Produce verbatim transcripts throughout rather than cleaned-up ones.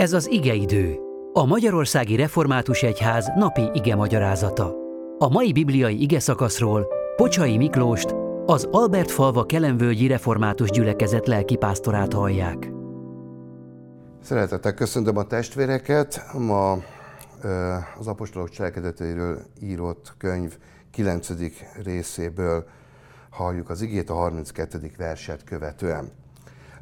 Ez az Igeidő, a Magyarországi Református Egyház napi igemagyarázata. A mai bibliai igeszakaszról Pocsai Miklóst, az Albert Falva Kelenvölgyi Református gyülekezet lelkipásztorát hallják. Szeretettel köszöntöm a testvéreket. Ma az apostolok cselekedeteiről írott könyv kilencedik részéből halljuk az igét a harminckettedik verset követően.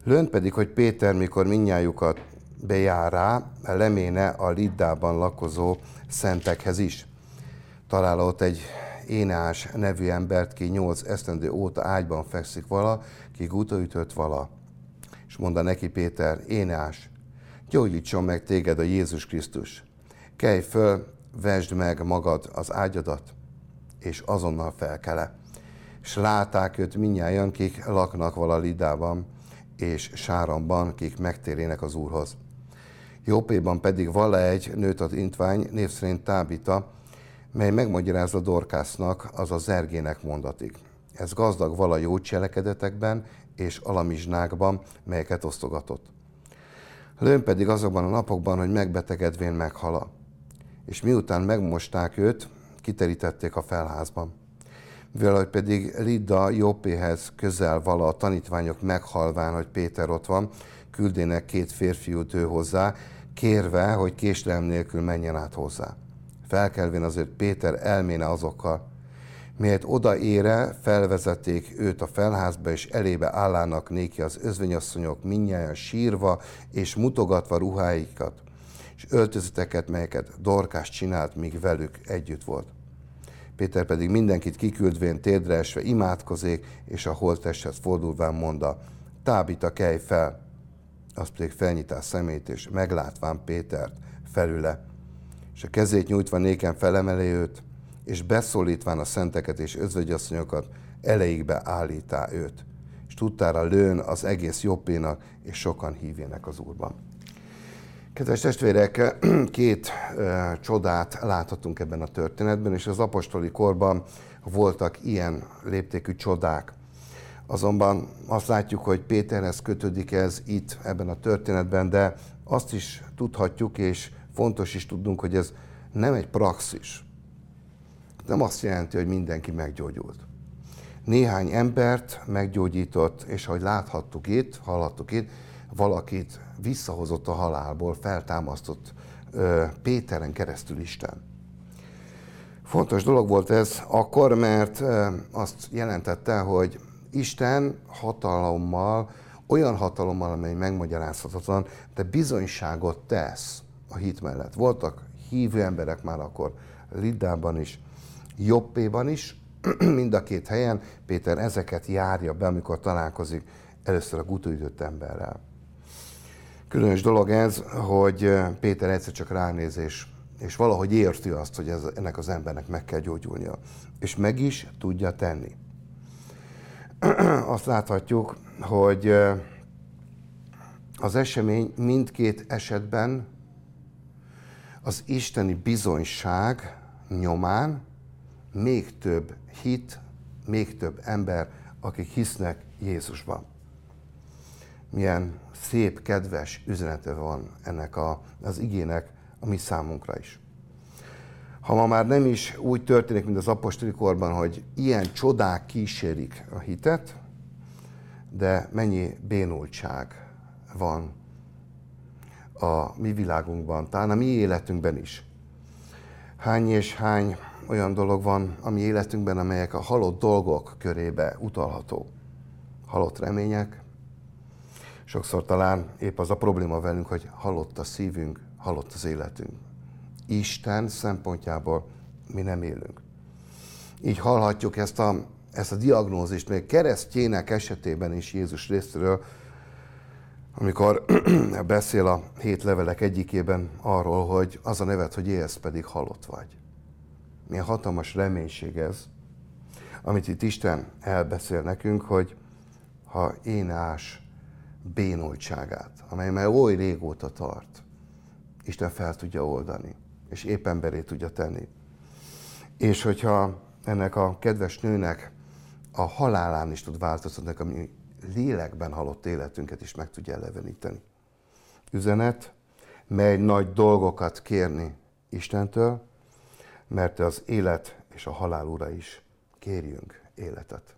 Lőn pedig, hogy Péter, mikor mindnyájukat bejár rá, leméne a Liddában lakozó szentekhez is. Talál ott egy Éneás nevű embert, ki nyolc esztendő óta ágyban fekszik vala, ki gutaütött vala. És mondta neki Péter: Éneás, gyógyítson meg téged a Jézus Krisztus. Kelj föl, vesd meg magad az ágyadat, és azonnal felkele. És látták őt mindnyájan, kik laknak vala Liddában és Sáramban, kik megtérének az Úrhoz. Joppéban pedig vala egy nőt ad intvány, név szerint Tábita, mely megmagyarázza Dorkásznak, az a Zergének mondatig. Ez gazdag vala jó cselekedetekben és alamizsnákban, melyeket osztogatott. Lőn pedig azokban a napokban, hogy megbetegedvén meghala. És miután megmosták őt, kiterítették a felházban. Mivel pedig Lidda Joppéhez közel vala, a tanítványok meghalván, hogy Péter ott van, küldének két férfiút ő hozzá, kérve, hogy késlelem nélkül menjen át hozzá. Felkelvén azért Péter elméne azokkal. Miért odaére, felvezették őt a felházba, és elébe állának néki az özvegyasszonyok, mindnyájan sírva és mutogatva ruháikat, és öltözeteket, melyeket Dorkás csinált, míg velük együtt volt. Péter pedig mindenkit kiküldvén térdre esve imádkozik, és a holttesthez fordulván mondta: Tábita, kelj fel! Azt pedig felnyitá szemét, és meglátván Pétert, felüle. És a kezét nyújtva néken felemelé őt, és beszólítván a szenteket és özvegyasszonyokat, eleikbe állítá őt. És tudtára lőn az egész Joppénak, és sokan hívjenek az Úrban. Kedves testvérek, két e, csodát láthatunk ebben a történetben, és az apostoli korban voltak ilyen léptékű csodák. Azonban azt látjuk, hogy Péterhez kötődik ez itt ebben a történetben, de azt is tudhatjuk, és fontos is tudnunk, hogy ez nem egy praxis. Nem azt jelenti, hogy mindenki meggyógyult. Néhány embert meggyógyított, és ahogy láthattuk itt, hallhattuk itt, valakit visszahozott a halálból, feltámasztott Péteren keresztül Isten. Fontos dolog volt ez akkor, mert azt jelentette, hogy Isten hatalommal, olyan hatalommal, amely megmagyarázhatatlan, de bizonyságot tesz a hit mellett. Voltak hívő emberek már akkor Liddában is, Joppéban is, mind a két helyen. Péter ezeket járja be, amikor találkozik először a gutaütött emberrel. Különös dolog ez, hogy Péter egyszer csak ránéz, és, és valahogy érti azt, hogy ez, ennek az embernek meg kell gyógyulnia. És meg is tudja tenni. Azt láthatjuk, hogy az esemény mindkét esetben az isteni bizonyság nyomán még több hit, még több ember, akik hisznek Jézusban. Milyen szép, kedves üzenete van ennek a, az igének a mi számunkra is. Ha ma már nem is úgy történik, mint az apostoli korban, hogy ilyen csodák kísérik a hitet, de mennyi bénultság van a mi világunkban, talán a mi életünkben is. Hány és hány olyan dolog van a mi életünkben, amelyek a halott dolgok körébe utalható. Halott remények. Sokszor talán épp az a probléma velünk, hogy halott a szívünk, halott az életünk. Isten szempontjából mi nem élünk. Így hallhatjuk ezt a, ezt a diagnózist, még keresztjének esetében is Jézus részéről, amikor beszél a hét levelek egyikében arról, hogy az a neved, hogy élsz, pedig halott vagy. Milyen hatalmas reménység ez, amit itt Isten elbeszél nekünk, hogy ha Éneás bénultságát, amely már oly régóta tart, Isten fel tudja oldani, és épp emberé tudja tenni. És hogyha ennek a kedves nőnek a halálán is tud változtatni, ami lélekben halott életünket is meg tudja eleveníteni. Üzenet: mely nagy dolgokat kérni Istentől, mert az élet és a halál ura is. Kérjünk életet.